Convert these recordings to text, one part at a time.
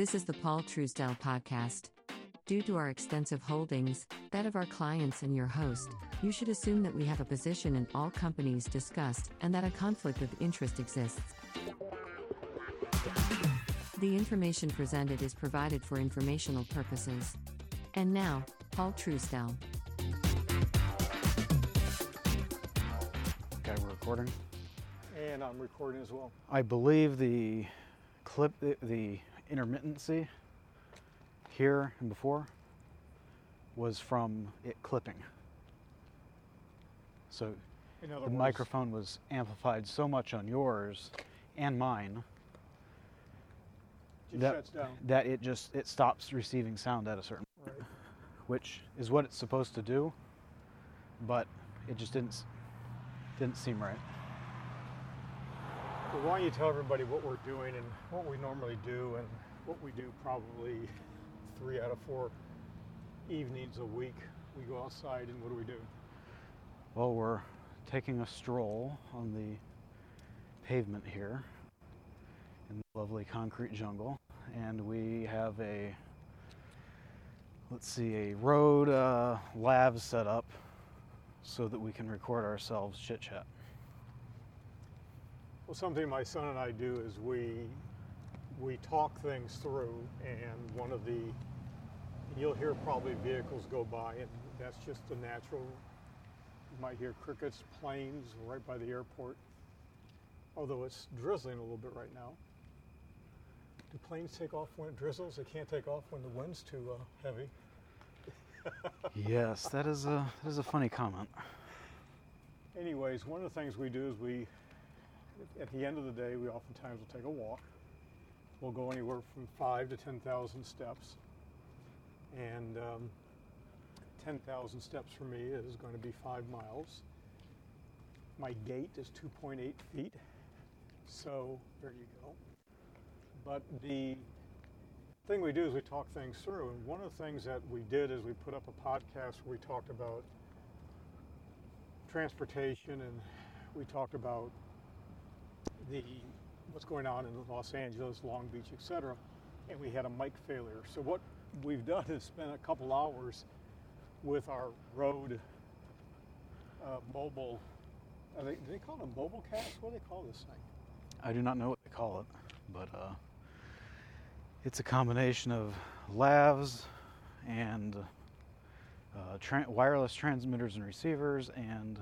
This is the Paul Truesdell Podcast. Due to our extensive holdings, that of our clients and your host, you should assume that we have a position in all companies discussed and that a conflict of interest exists. The information presented is provided for informational purposes. And now, Paul Truesdell. Okay, we're recording. And I'm recording as well. I believe the clip, the intermittency here and before was from it clipping. So in other words, microphone was amplified so much on yours and mine that it just stops receiving sound at a certain point, which is what it's supposed to do, but it just didn't seem right. Well, why don't you tell everybody what we're doing and what we normally do and what we do probably 3 out of 4 evenings a week. We go outside and what do we do? Well, we're taking a stroll on the pavement here in the lovely concrete jungle, and we have a Rode lav set up so that we can record ourselves chit-chat. Well, something my son and I do is we talk things through, and one of the, you'll hear probably vehicles go by, and that's just the natural. You might hear crickets, planes right by the airport, although it's drizzling a little bit right now. Do planes take off when it drizzles? They can't take off when the wind's too heavy. Yes, that is a funny comment. Anyways, one of the things we do is at the end of the day, we oftentimes will take a walk. We'll go anywhere from 5,000 to 10,000 steps. And 10,000 steps for me is going to be 5 miles. My gait is 2.8 feet. So there you go. But the thing we do is we talk things through. And one of the things that we did is we put up a podcast where we talked about transportation, and we talked about what's going on in Los Angeles, Long Beach, etc., and we had a mic failure. So what we've done is spent a couple hours with our Rode mobile. Do they call it a mobile cast? What do they call this thing? I do not know what they call it, but it's a combination of lavs and wireless transmitters and receivers and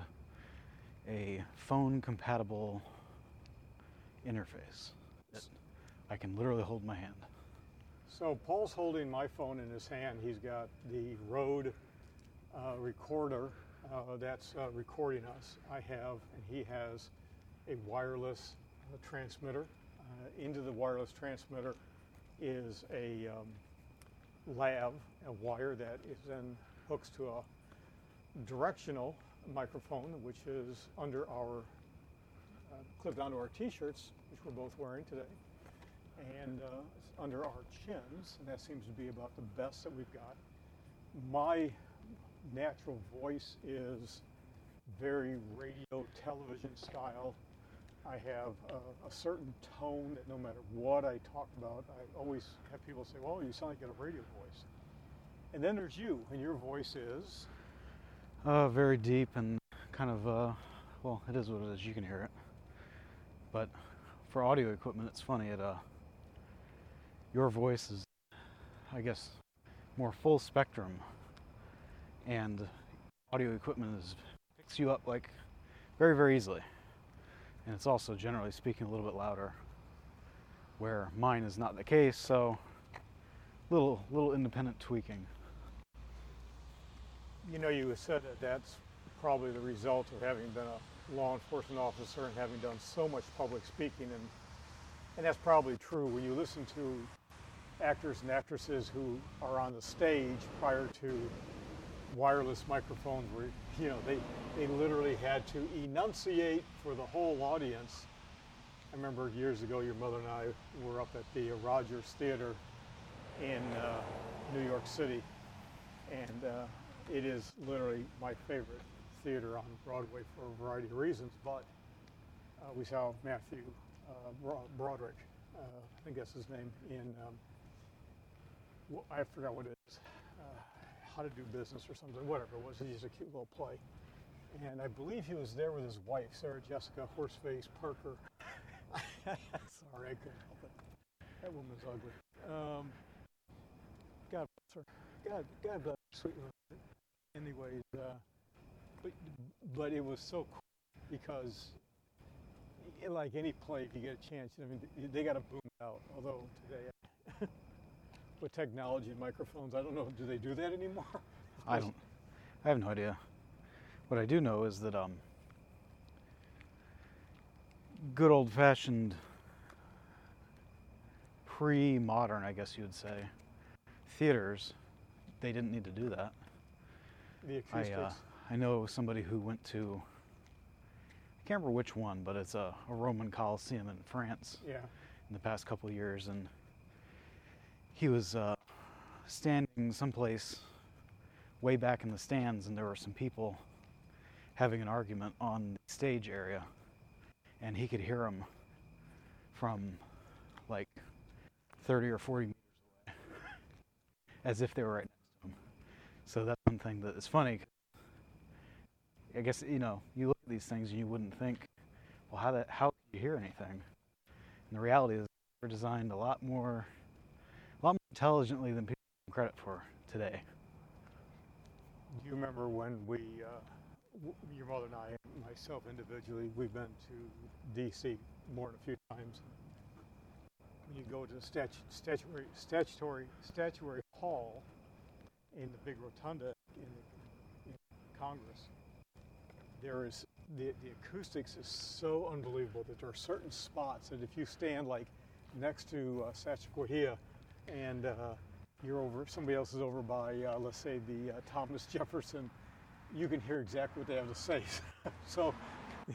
a phone-compatible interface that I can literally hold my hand. So Paul's holding my phone in his hand. He's got the Rode recorder that's recording us. I have, and he has, a wireless transmitter. Into the wireless transmitter is a lav, a wire that is then hooks to a directional microphone, which is under our clipped onto our t-shirts, which we're both wearing today, and it's under our chins, and that seems to be about the best that we've got. My natural voice is very radio television style. I have a certain tone that no matter what I talk about, I always have people say, well, you sound like you got a radio voice. And then there's you, and your voice is? Very deep and kind of, well, it is what it is, you can hear it. But for audio equipment, it's funny. Your voice is, I guess, more full spectrum, and audio equipment picks you up like very, very easily. And it's also, generally speaking, a little bit louder, where mine is not the case. So, little independent tweaking. You know, you said that that's probably the result of having been a law enforcement officer and having done so much public speaking, and that's probably true. When you listen to actors and actresses who are on the stage prior to wireless microphones, where they literally had to enunciate for the whole audience. I remember years ago your mother and I were up at the Rogers Theater in New York City, and it is literally my favorite theater on Broadway for a variety of reasons, but we saw Matthew Broderick, I think that's his name, in I forgot what it is, How to Do Business or something, whatever it was. It was just a cute little play. And I believe he was there with his wife, Sarah Jessica Horseface Parker. Sorry, I couldn't help it. That woman's ugly. God bless her. God bless her, sweet little. Anyways, but it was so cool because, like any play, if you get a chance, I mean, they got to boom it out. Although today, with technology and microphones, I don't know, do they do that anymore? I have no idea. What I do know is that good old-fashioned pre-modern, I guess you would say, theaters, they didn't need to do that. The acoustics. I know somebody who went to, I can't remember which one, but it's a Roman Colosseum in France. Yeah. In the past couple of years, and he was standing someplace way back in the stands, and there were some people having an argument on the stage area, and he could hear them from like 30 or 40 meters away, as if they were right next to him. So that's one thing that is funny. I guess, you know, you look at these things and you wouldn't think, well, how can you hear anything? And the reality is we're designed a lot more intelligently than people give credit for today. Do you remember when we, your mother and I, and myself individually, we've been to D.C. more than a few times. When you go to the statuary hall in the big rotunda in Congress, there is the acoustics is so unbelievable that there are certain spots that if you stand like next to Sacha Correa and you're over, somebody else is over by, let's say, the Thomas Jefferson, you can hear exactly what they have to say. So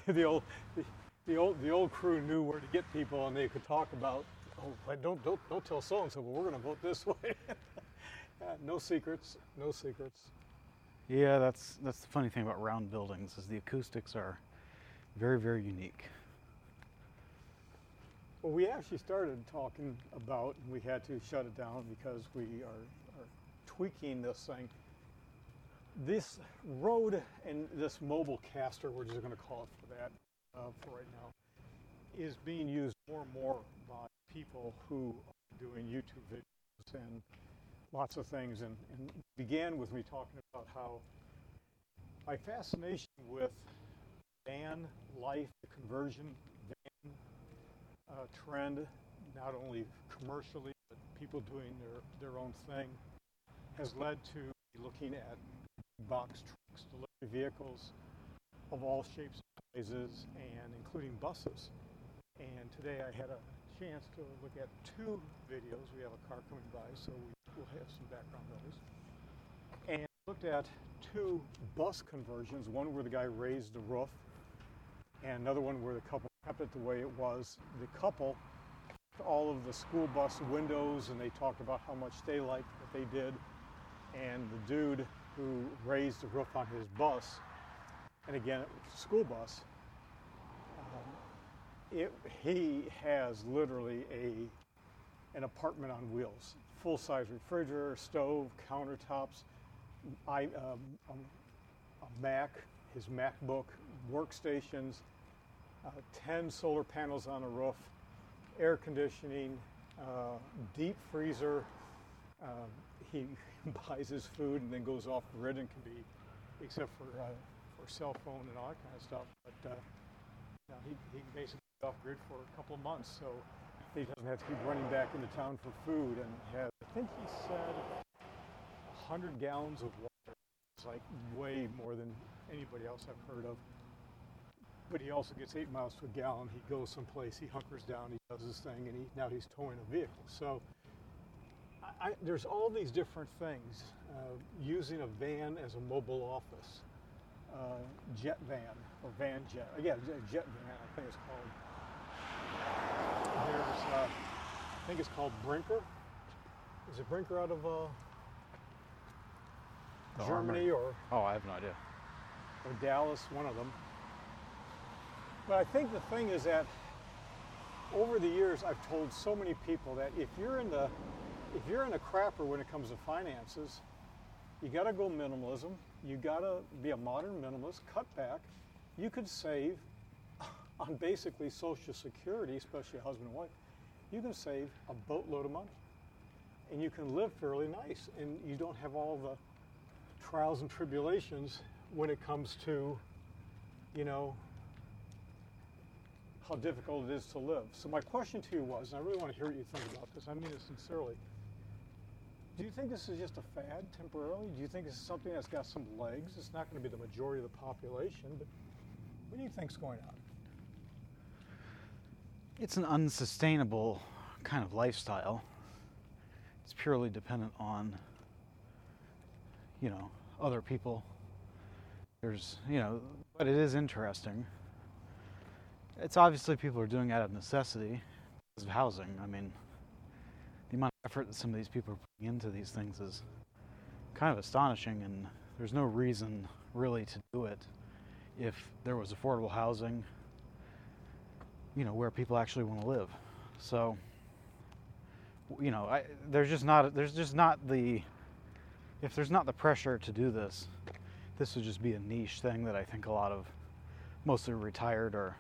the old crew knew where to get people, and they could talk about, oh, don't tell so and so, but we're going to vote this way. No secrets. Yeah, that's the funny thing about round buildings is the acoustics are very, very unique. Well, we actually started talking about, and we had to shut it down because we are tweaking this thing. This Rode and this mobile caster, we're just going to call it for that for right now, is being used more and more by people who are doing YouTube videos and lots of things. And it began with me talking about how my fascination with van life, the conversion van trend, not only commercially, but people doing their own thing, has led to looking at box trucks, delivery vehicles of all shapes and sizes, and including buses. And today I had a chance to look at two videos. We have a car coming by, so we'll have some background noise. And looked at two bus conversions, one where the guy raised the roof, and another one where the couple kept it the way it was. The couple, all of the school bus windows, and they talked about how much they liked what they did. And the dude who raised the roof on his bus, and again, it was a school bus, he has literally an apartment on wheels. Full-size refrigerator, stove, countertops, a Mac, his MacBook, workstations, 10 solar panels on the roof, air conditioning, deep freezer. He buys his food and then goes off grid and can be, except for cell phone and all that kind of stuff. But you know, he basically off grid for a couple of months, so he doesn't have to keep running back into town for food. And has, I think he said, 100 gallons of water. It's like way more than anybody else I've heard of. But he also gets 8 miles to a gallon. He goes someplace, he hunkers down, he does his thing, and now he's towing a vehicle. So. There's all these different things, using a van as a mobile office, jet van or van jet. Yeah, jet van, I think it's called. There's, I think it's called Brinker. Is it Brinker out of Germany or? Oh, I have no idea. Or Dallas, one of them. But I think the thing is that over the years, I've told so many people that if you're in the if you're in a crapper when it comes to finances, you got to go minimalism. You got to be a modern minimalist, cut back. You could save on basically Social Security, especially husband and wife. You can save a boatload of money, and you can live fairly nice, and you don't have all the trials and tribulations when it comes to, you know, how difficult it is to live. So my question to you was, and I really want to hear what you think about this, I mean it sincerely, do you think this is just a fad temporarily? Do you think this is something that's got some legs? It's not going to be the majority of the population, but what do you think's going on? It's an unsustainable kind of lifestyle. It's purely dependent on, you know, other people. There's, you know, but it is interesting. It's obviously people are doing it out of necessity because of housing. I mean, the amount of effort that some of these people are putting into these things is kind of astonishing, and there's no reason really to do it if there was affordable housing, you know, where people actually want to live. So, you know, if there's not the pressure to do this, this would just be a niche thing that I think a lot of mostly retired or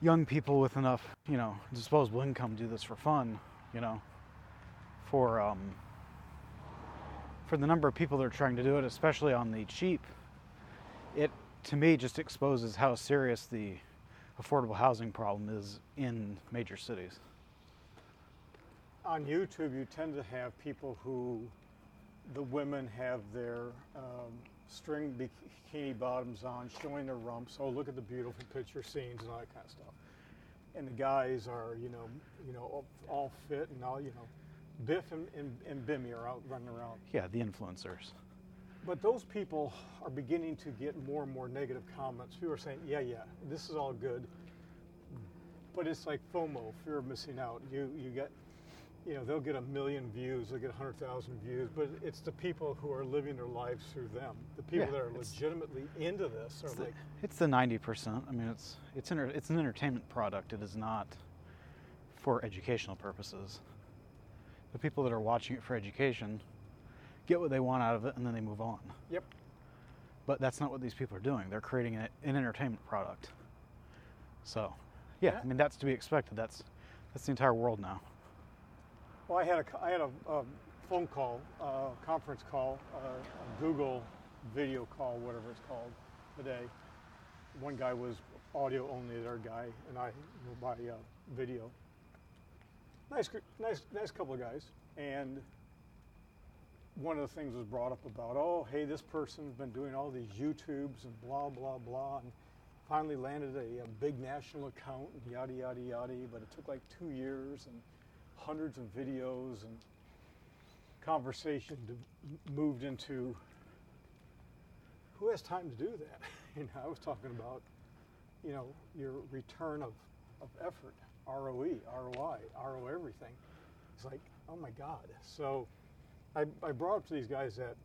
young people with enough, you know, disposable income do this for fun, you know, for the number of people that are trying to do it, especially on the cheap. It, to me, just exposes how serious the affordable housing problem is in major cities. On YouTube, you tend to have people who, the women have their string bikini bottoms on, showing their rumps. Oh, look at the beautiful picture scenes and all that kind of stuff. And the guys are, all fit and all, Biff and Bimmy are out running around. Yeah, the influencers. But those people are beginning to get more and more negative comments. People are saying, yeah, this is all good. But it's like FOMO, fear of missing out. You get, they'll get 1 million views, they'll get 100,000 views, but it's the people who are living their lives through them. The people that are legitimately into this are like... It's the 90%. I mean, it's an entertainment product. It is not for educational purposes. The people that are watching it for education get what they want out of it, and then they move on. Yep. But that's not what these people are doing. They're creating an entertainment product. So, yeah, I mean, that's to be expected. That's the entire world now. Well, I had a phone call, conference call, a Google video call, whatever it's called, today. One guy was audio only, the other guy, and I, by video. Nice couple of guys, and one of the things was brought up about, oh, hey, this person's been doing all these YouTubes and blah, blah, blah, and finally landed a big national account and yada, yada, yada, but it took like 2 years and hundreds of videos and conversation moved into, who has time to do that? I was talking about, your return of effort, ROE, ROI, RO everything. It's like, oh my God. So I brought up to these guys that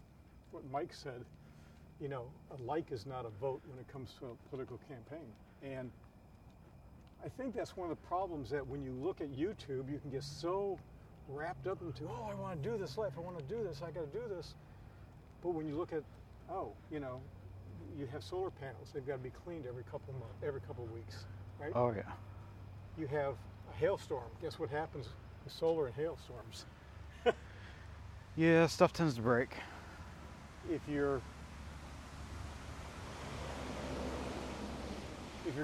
what Mike said, a like is not a vote when it comes to a political campaign. And I think that's one of the problems, that when you look at YouTube, you can get so wrapped up into, oh, I want to do this life, I want to do this, I got to do this. But when you look at, you have solar panels, they've got to be cleaned every couple of weeks, right? Oh, yeah. You have a hailstorm. Guess what happens with solar and hailstorms? Yeah, stuff tends to break. If you're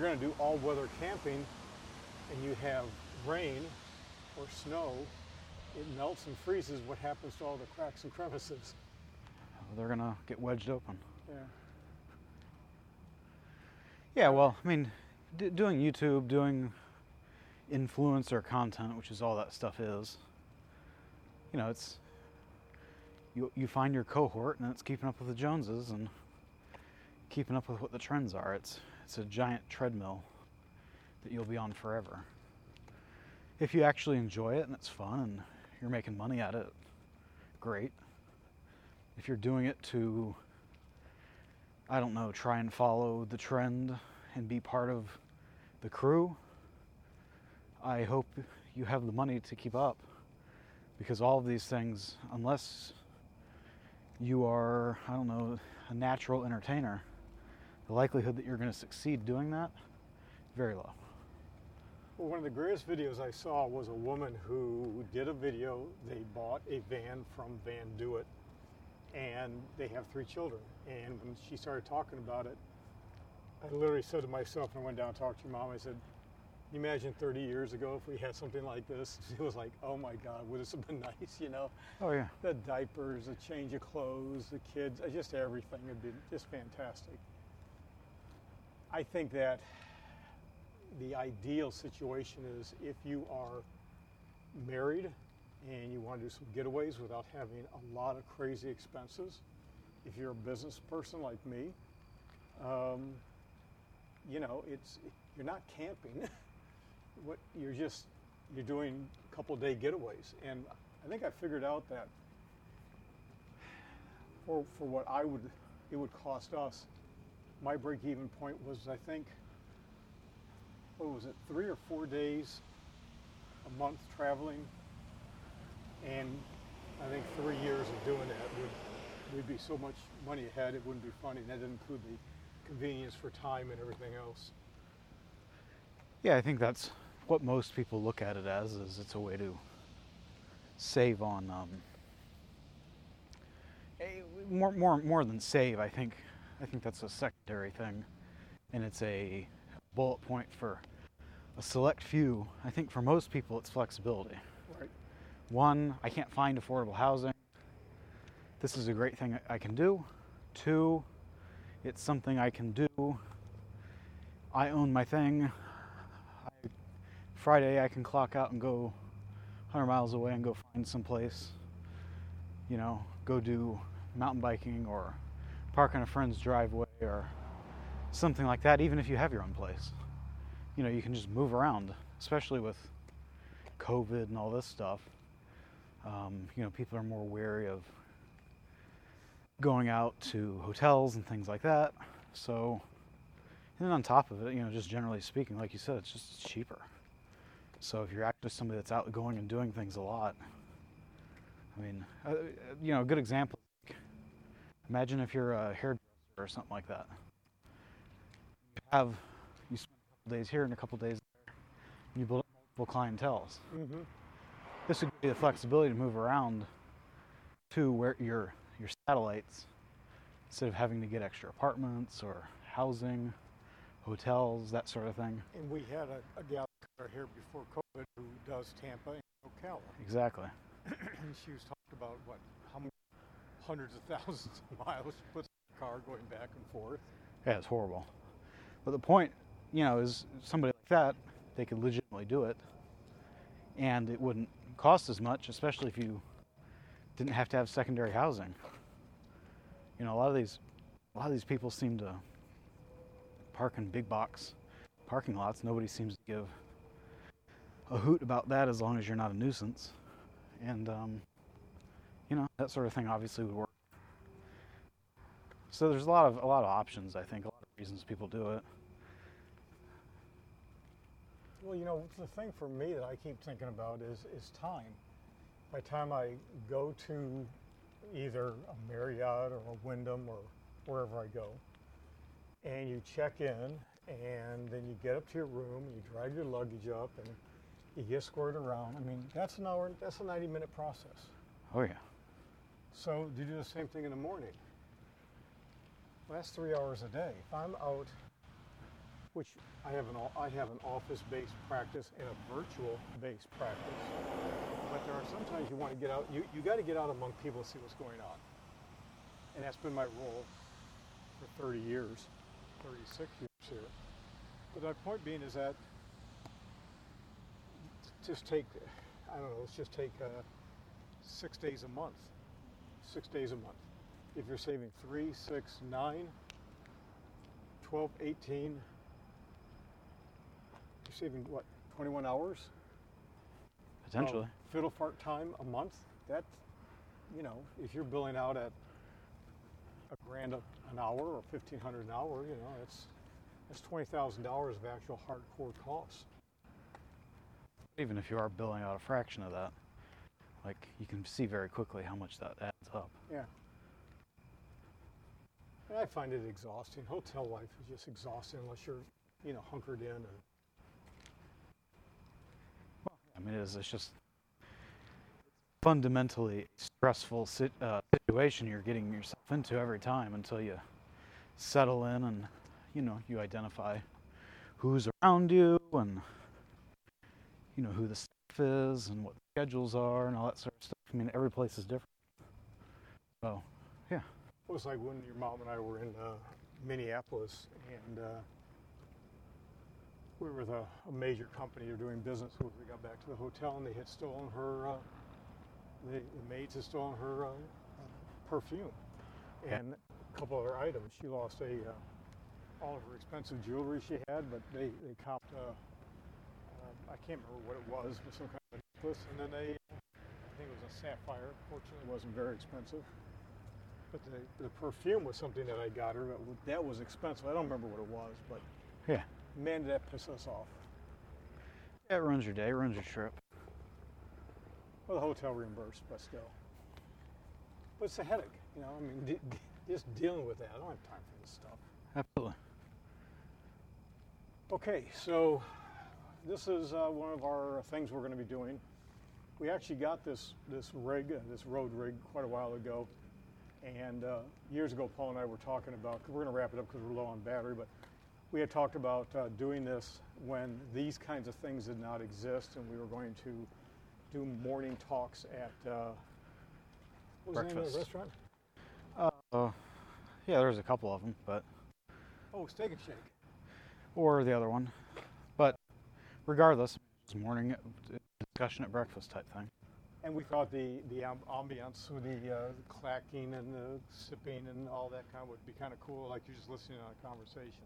going to do all-weather camping and you have rain or snow, it melts and freezes. What happens to all the cracks and crevices? They're going to get wedged open. Yeah. Yeah, well, I mean, doing YouTube, doing influencer content, which is all that stuff is, it's... You find your cohort, and it's keeping up with the Joneses and keeping up with what the trends are. It's a giant treadmill that you'll be on forever. If you actually enjoy it and it's fun and you're making money at it, great. If you're doing it to, I don't know, try and follow the trend and be part of the crew, I hope you have the money to keep up. because all of these things, unless you are, I don't know, a natural entertainer, the likelihood that you're going to succeed doing that, very low. Well, one of the greatest videos I saw was a woman who did a video. They bought a van from Van Do It, and they have 3 children. And when she started talking about it, I literally said to myself, and I went down and talked to your mom, I said, "You imagine 30 years ago if we had something like this?" She was like, "Oh my God, would this have been nice, you know?" Oh yeah. The diapers, the change of clothes, the kids, just everything would be just fantastic. I think that the ideal situation is if you are married and you want to do some getaways without having a lot of crazy expenses. If you're a business person like me, you know, you're not camping. You're doing a couple day getaways. And I think I figured out that for what it would cost us, my break-even point was, I think, what was it, 3 or 4 days a month traveling, and I think 3 years of doing that would be so much money ahead, it wouldn't be funny, and that didn't include the convenience for time and everything else. Yeah, I think that's what most people look at it as, is it's a way to save on, more than save, I think that's a secondary thing, and it's a bullet point for a select few. I think for most people it's flexibility. Right. One, I can't find affordable housing. This is a great thing I can do. Two, it's something I can do. I own my thing. Friday I can clock out and go 100 miles away and go find some place. You know, go do mountain biking or park on a friend's driveway or something like that, even if you have your own place. You know, you can just move around, especially with COVID and all this stuff. You know, people are more wary of going out to hotels and things like that. So, and then on top of it, you know, just generally speaking, like you said, it's just cheaper. So if you're actually somebody that's outgoing and doing things a lot, I mean, you know, a good example, imagine if you're a hairdresser or something like that. You spend a couple days here and a couple days there, and you build multiple clienteles. Mm-hmm. This would give you the flexibility to move around to where your satellites, instead of having to get extra apartments or housing, hotels, that sort of thing. And we had a gal here before COVID who does Tampa and Ocala. Exactly. And she was talking about how many hundreds of thousands of miles she puts in the car going back and forth. Yeah, it's horrible. But the point, you know, is somebody like that, they could legitimately do it, and it wouldn't cost as much, especially if you didn't have to have secondary housing. You know, a lot of these people seem to park in big box parking lots. Nobody seems to give a hoot about that as long as you're not a nuisance. And, you know, that sort of thing obviously would work. So there's a lot of options, I think, a lot of reasons people do it. Well, you know, the thing for me that I keep thinking about is time. By the time I go to either a Marriott or a Wyndham or wherever I go, and you check in, and then you get up to your room, and you drag your luggage up, and you get squared around. I mean, that's an hour, that's a 90-minute process. Oh, yeah. So you do the same thing in the morning. Well, that's 3 hours a day. If I'm out, which I have an office-based practice and a virtual-based practice, but there are sometimes you want to get out. You got to get out among people and see what's going on, and that's been my role for 30 years, 36 years here. But my point being is that let's just take 6 days a month. If you're saving 3, 6, 9, 12, 18, you're saving, what, 21 hours? Potentially. Fiddle fart time a month. That, you know, if you're billing out at $1,000 an hour or $1,500 an hour, you know, that's $20,000 of actual hardcore costs. Even if you are billing out a fraction of that, Like, you can see very quickly how much that adds up. Yeah. And I find it exhausting. Hotel life is just exhausting unless you're, you know, hunkered in. And... Well, I mean, it is. It's just fundamentally stressful situation you're getting yourself into every time until you settle in and, you know, you identify who's around you and, you know, who the staff is and what the schedules are and all that sort of stuff. I mean, every place is different. So, yeah. It was like when your mom and I were in Minneapolis, and we were with a major company doing business. We got back to the hotel, and they had stolen her, the maids had stolen her perfume and a couple other items. She lost all of her expensive jewelry she had, but they copped, I can't remember what it was, but some kind of necklace, and then I think it was a sapphire. Fortunately, it wasn't very expensive. But the perfume was something that I got her. That was expensive. I don't remember what it was, but yeah, man, did that piss us off. That ruins your day, ruins your trip. Well, the hotel reimbursed, but still. But it's a headache, you know. I mean, just dealing with that. I don't have time for this stuff. Absolutely. Okay, so this is one of our things we're going to be doing. We actually got this rig, this Rode rig, quite a while ago. And years ago, Paul and I were talking about, cause we're going to wrap it up because we're low on battery, but we had talked about doing this when these kinds of things did not exist, and we were going to do morning talks at, what was breakfast. The name of the restaurant? Yeah, there was a couple of them, but... Oh, Steak and Shake. Or the other one. But regardless, it was morning discussion at breakfast type thing. And we thought the ambiance with the clacking and the sipping and all that kind of would be kind of cool, like you're just listening on a conversation.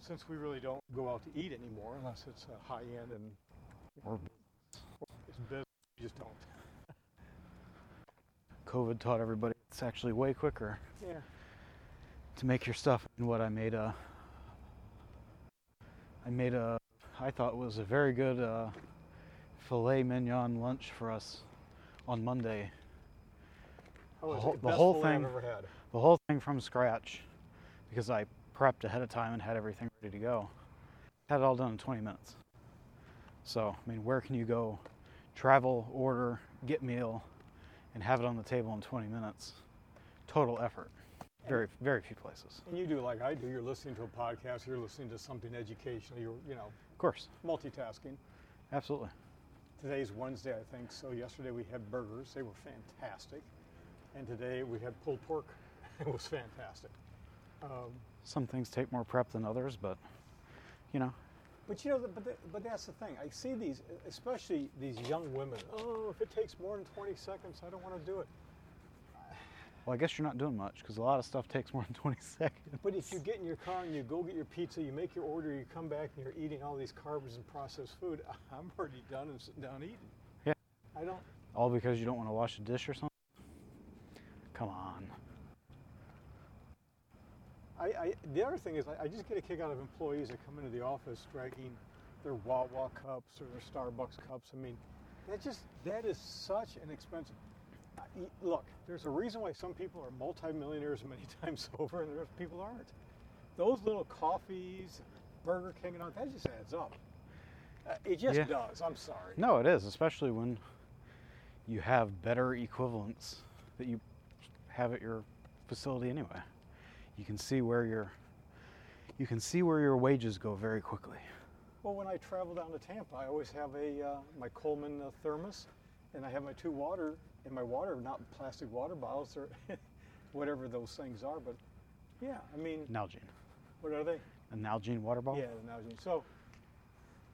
Since we really don't go out to eat anymore, unless it's high end and or it's business, we just don't. COVID taught everybody it's actually way quicker. Yeah. To make your stuff. And what I made a I thought was a very good. Filet mignon lunch for us on Monday. How was it? Best filet I've ever had. The whole thing from scratch, because I prepped ahead of time and had everything ready to go. Had it all done in 20 minutes. So, I mean, where can you go travel, order, get meal, and have it on the table in 20 minutes? Total effort. Very, very few places. And you do like I do. You're listening to a podcast. You're listening to something educational. You're, you know. Of course. Multitasking. Absolutely. Today's Wednesday, I think, so yesterday we had burgers. They were fantastic. And today we had pulled pork. It was fantastic. Some things take more prep than others, but, you know. But, you know, but that's the thing. I see these, especially these young women. Oh, if it takes more than 20 seconds, I don't want to do it. Well, I guess you're not doing much, because a lot of stuff takes more than 20 seconds. But if you get in your car and you go get your pizza, you make your order, you come back, and you're eating all these carbs and processed food, I'm already done and sitting down eating. Yeah. I don't... All because you don't want to wash a dish or something? Come on. The other thing is, I just get a kick out of employees that come into the office dragging their Wawa cups or their Starbucks cups. I mean, that is such an expensive... Look, there's a reason why some people are multimillionaires many times over and there's people aren't. Those little coffees, Burger King and all that just adds up. It just does. I'm sorry. No, it is, especially when you have better equivalents that you have at your facility anyway. You can see where your wages go very quickly. Well, when I travel down to Tampa, I always have a my Coleman thermos, and I have my two water. And my water, not plastic water bottles or whatever those things are, but yeah, I mean... Nalgene. What are they? A Nalgene water bottle? Yeah, the Nalgene. So,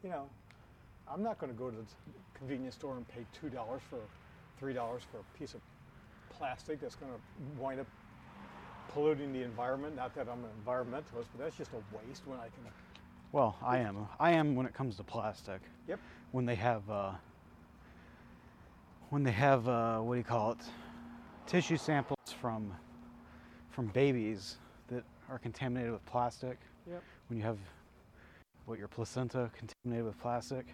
you know, I'm not going to go to the convenience store and pay $3 for a piece of plastic that's going to wind up polluting the environment. Not that I'm an environmentalist, but that's just a waste when I can... Well, I am. I am when it comes to plastic. Yep. When they have, what do you call it, tissue samples from babies that are contaminated with plastic. Yep. When you have, your placenta contaminated with plastic.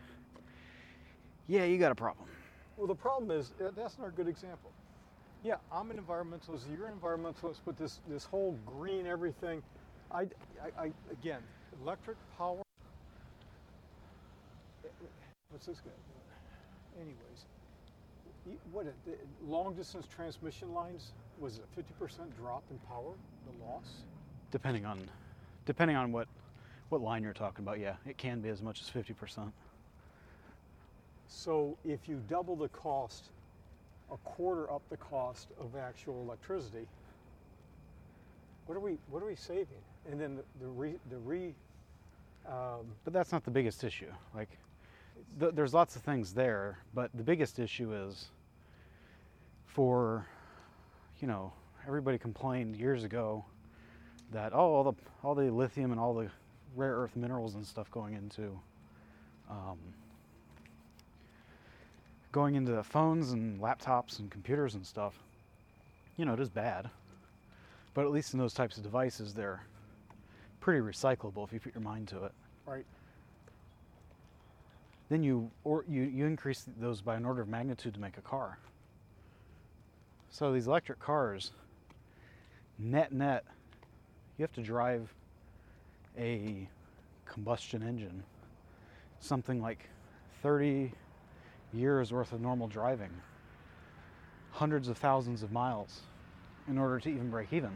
Yeah, you got a problem. Well, the problem is that's not a good example. Yeah, I'm an environmentalist, you're an environmentalist, but this whole green everything, I again, electric power. What's this guy doing? Anyways, what long distance transmission lines, was it a 50% drop in power, the loss? Depending on what line you're talking about, yeah, it can be as much as 50%. So if you double the cost, a quarter up the cost of actual electricity, what are we saving? And then but that's not the biggest issue. Like, there's lots of things there, but the biggest issue is everybody complained years ago that all the lithium and all the rare earth minerals and stuff going into phones and laptops and computers and stuff, it is bad. But at least in those types of devices, they're pretty recyclable if you put your mind to it. Right. Then you increase those by an order of magnitude to make a car. So these electric cars, net, you have to drive a combustion engine, something like 30 years worth of normal driving, hundreds of thousands of miles in order to even break even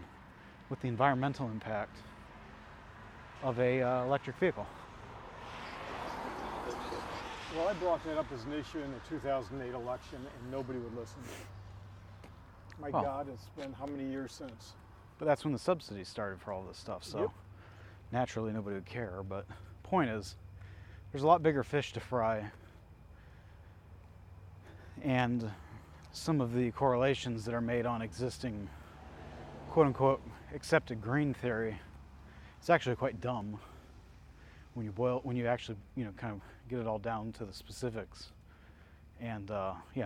with the environmental impact of a electric vehicle. Well, I brought that up as an issue in the 2008 election, and nobody would listen to me. God, it's been how many years since? But that's when the subsidies started for all this stuff, so yep. Naturally nobody would care. But point is, there's a lot bigger fish to fry, and some of the correlations that are made on existing quote-unquote accepted green theory, it's actually quite dumb when you actually kind of get it all down to the specifics. And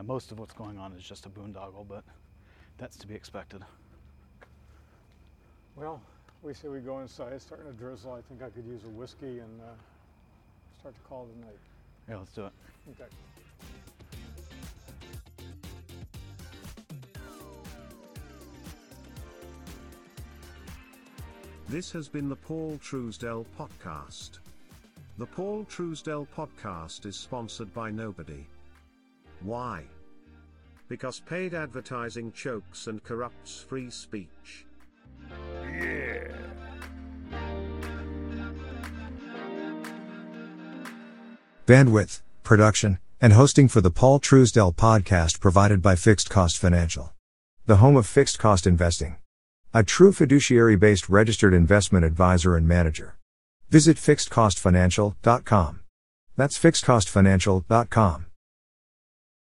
most of what's going on is just a boondoggle, but that's to be expected. Well, we say we go inside, it's starting to drizzle. I think I could use a whiskey and start to call it a night. Yeah, let's do it. Okay. This has been the Paul Truesdell Podcast. The Paul Truesdell Podcast is sponsored by nobody. Why? Because paid advertising chokes and corrupts free speech. Yeah. Bandwidth, production, and hosting for the Paul Truesdell Podcast provided by Fixed Cost Financial, the home of Fixed Cost Investing, a true fiduciary-based registered investment advisor and manager. Visit fixedcostfinancial.com. That's fixedcostfinancial.com.